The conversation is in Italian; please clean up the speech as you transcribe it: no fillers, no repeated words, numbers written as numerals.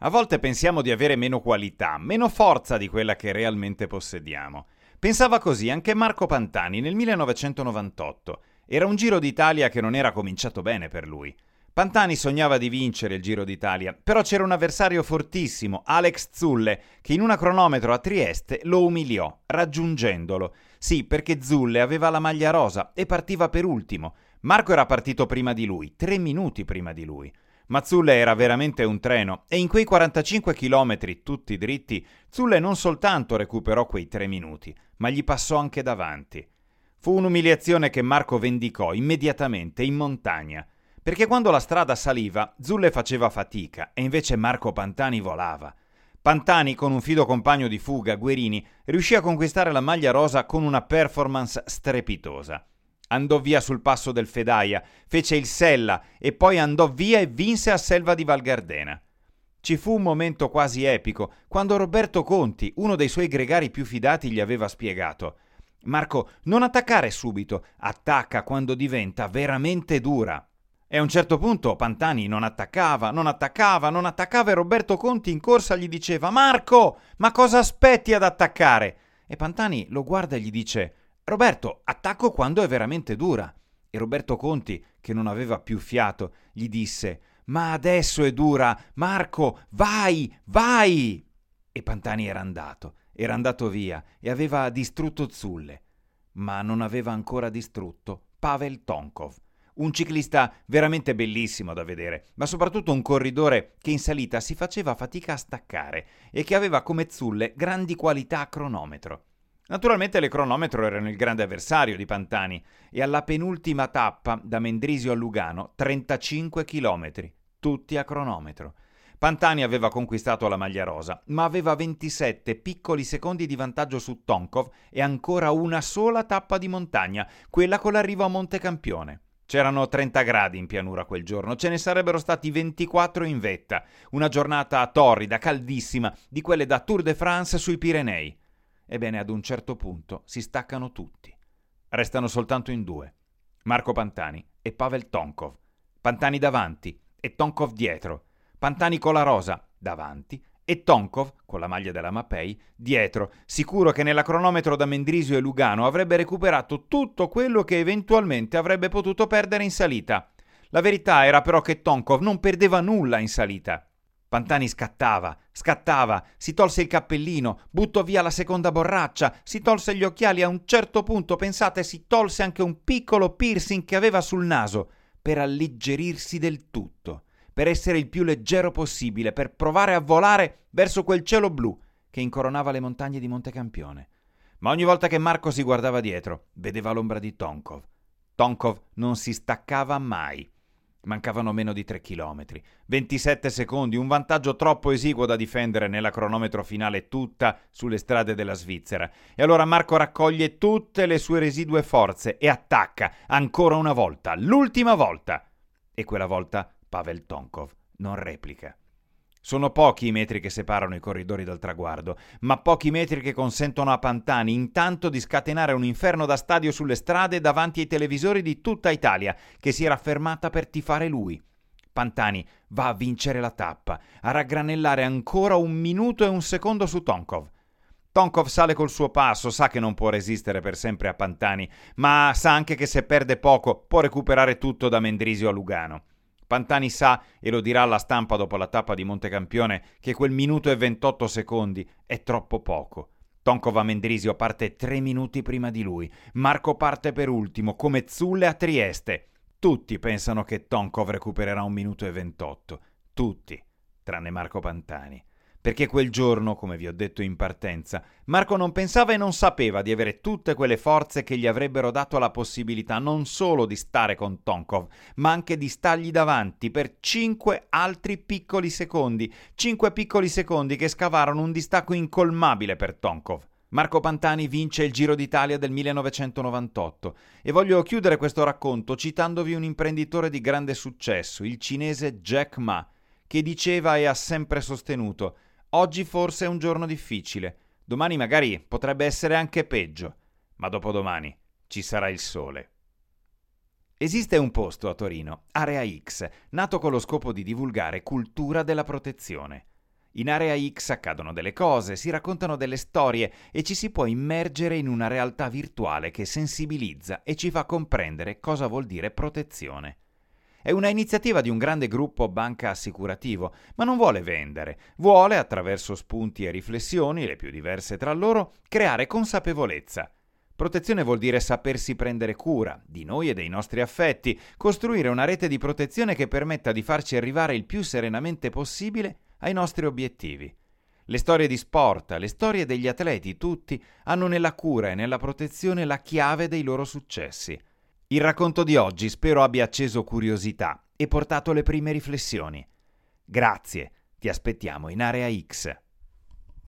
A volte pensiamo di avere meno qualità, meno forza di quella che realmente possediamo. Pensava così anche Marco Pantani nel 1998. Era un Giro d'Italia che non era cominciato bene per lui. Pantani sognava di vincere il Giro d'Italia, però c'era un avversario fortissimo, Alex Zülle, che in una cronometro a Trieste lo umiliò, raggiungendolo. Sì, perché Zülle aveva la maglia rosa e partiva per ultimo. Marco era partito prima di lui, 3 minuti prima di lui. Ma Zülle era veramente un treno e in quei 45 chilometri tutti dritti Zülle non soltanto recuperò quei 3 minuti, ma gli passò anche davanti. Fu un'umiliazione che Marco vendicò immediatamente in montagna, perché quando la strada saliva Zülle faceva fatica e invece Marco Pantani volava. Pantani, con un fido compagno di fuga, Guerini, riuscì a conquistare la maglia rosa con una performance strepitosa. Andò via sul passo del Fedaia, fece il Sella e poi andò via e vinse a Selva di Valgardena. Ci fu un momento quasi epico quando Roberto Conti, uno dei suoi gregari più fidati, gli aveva spiegato: «Marco, non attaccare subito, attacca quando diventa veramente dura». E a un certo punto Pantani non attaccava e Roberto Conti in corsa gli diceva: «Marco, ma cosa aspetti ad attaccare?» E Pantani lo guarda e gli dice: «Roberto, attacco quando è veramente dura». E Roberto Conti, che non aveva più fiato, gli disse: «Ma adesso è dura, Marco, vai, vai!» E Pantani era andato via e aveva distrutto Zülle, ma non aveva ancora distrutto Pavel Tonkov, un ciclista veramente bellissimo da vedere, ma soprattutto un corridore che in salita si faceva fatica a staccare e che aveva come Zülle grandi qualità a cronometro. Naturalmente le cronometro erano il grande avversario di Pantani e alla penultima tappa, da Mendrisio a Lugano, 35 chilometri, tutti a cronometro. Pantani aveva conquistato la maglia rosa, ma aveva 27 piccoli secondi di vantaggio su Tonkov e ancora una sola tappa di montagna, quella con l'arrivo a Monte Campione. C'erano 30 gradi in pianura quel giorno, ce ne sarebbero stati 24 in vetta, una giornata torrida, caldissima, di quelle da Tour de France sui Pirenei. Ebbene, ad un certo punto si staccano tutti. Restano soltanto in 2, Marco Pantani e Pavel Tonkov. Pantani davanti e Tonkov dietro. Pantani con la rosa davanti e Tonkov, con la maglia della Mapei, dietro, sicuro che nella cronometro da Mendrisio e Lugano avrebbe recuperato tutto quello che eventualmente avrebbe potuto perdere in salita. La verità era però che Tonkov non perdeva nulla in salita. Pantani scattava, si tolse il cappellino, buttò via la seconda borraccia, si tolse gli occhiali e a un certo punto, pensate, si tolse anche un piccolo piercing che aveva sul naso, per alleggerirsi del tutto, per essere il più leggero possibile, per provare a volare verso quel cielo blu che incoronava le montagne di Monte Campione. Ma ogni volta che Marco si guardava dietro, vedeva l'ombra di Tonkov. Tonkov non si staccava mai. Mancavano meno di 3 chilometri, 27 secondi, un vantaggio troppo esiguo da difendere nella cronometro finale tutta sulle strade della Svizzera. E allora Marco raccoglie tutte le sue residue forze e attacca ancora una volta, l'ultima volta. E quella volta Pavel Tonkov non replica. Sono pochi i metri che separano i corridori dal traguardo, ma pochi metri che consentono a Pantani intanto di scatenare un inferno da stadio sulle strade davanti ai televisori di tutta Italia, che si era fermata per tifare lui. Pantani va a vincere la tappa, a raggranellare ancora 1 minuto e 1 secondo su Tonkov. Tonkov sale col suo passo, sa che non può resistere per sempre a Pantani, ma sa anche che se perde poco può recuperare tutto da Mendrisio a Lugano. Pantani sa, e lo dirà alla stampa dopo la tappa di Monte Campione, che quel 1 minuto e 28 secondi è troppo poco. Tonkov a Mendrisio parte 3 minuti prima di lui. Marco parte per ultimo, come Zülle a Trieste. Tutti pensano che Tonkov recupererà 1 minuto e 28. Tutti, tranne Marco Pantani. Perché quel giorno, come vi ho detto in partenza, Marco non pensava e non sapeva di avere tutte quelle forze che gli avrebbero dato la possibilità non solo di stare con Tonkov, ma anche di stargli davanti per 5 piccoli secondi che scavarono un distacco incolmabile per Tonkov. Marco Pantani vince il Giro d'Italia del 1998 e voglio chiudere questo racconto citandovi un imprenditore di grande successo, il cinese Jack Ma, che diceva e ha sempre sostenuto: «Oggi forse è un giorno difficile, domani magari potrebbe essere anche peggio, ma dopodomani ci sarà il sole». Esiste un posto a Torino, Area X, nato con lo scopo di divulgare cultura della protezione. In Area X accadono delle cose, si raccontano delle storie e ci si può immergere in una realtà virtuale che sensibilizza e ci fa comprendere cosa vuol dire protezione. È una iniziativa di un grande gruppo banca assicurativo, ma non vuole vendere, vuole, attraverso spunti e riflessioni, le più diverse tra loro, creare consapevolezza. Protezione vuol dire sapersi prendere cura di noi e dei nostri affetti, costruire una rete di protezione che permetta di farci arrivare il più serenamente possibile ai nostri obiettivi. Le storie di sport, le storie degli atleti, tutti, hanno nella cura e nella protezione la chiave dei loro successi. Il racconto di oggi spero abbia acceso curiosità e portato le prime riflessioni. Grazie, ti aspettiamo in Area X.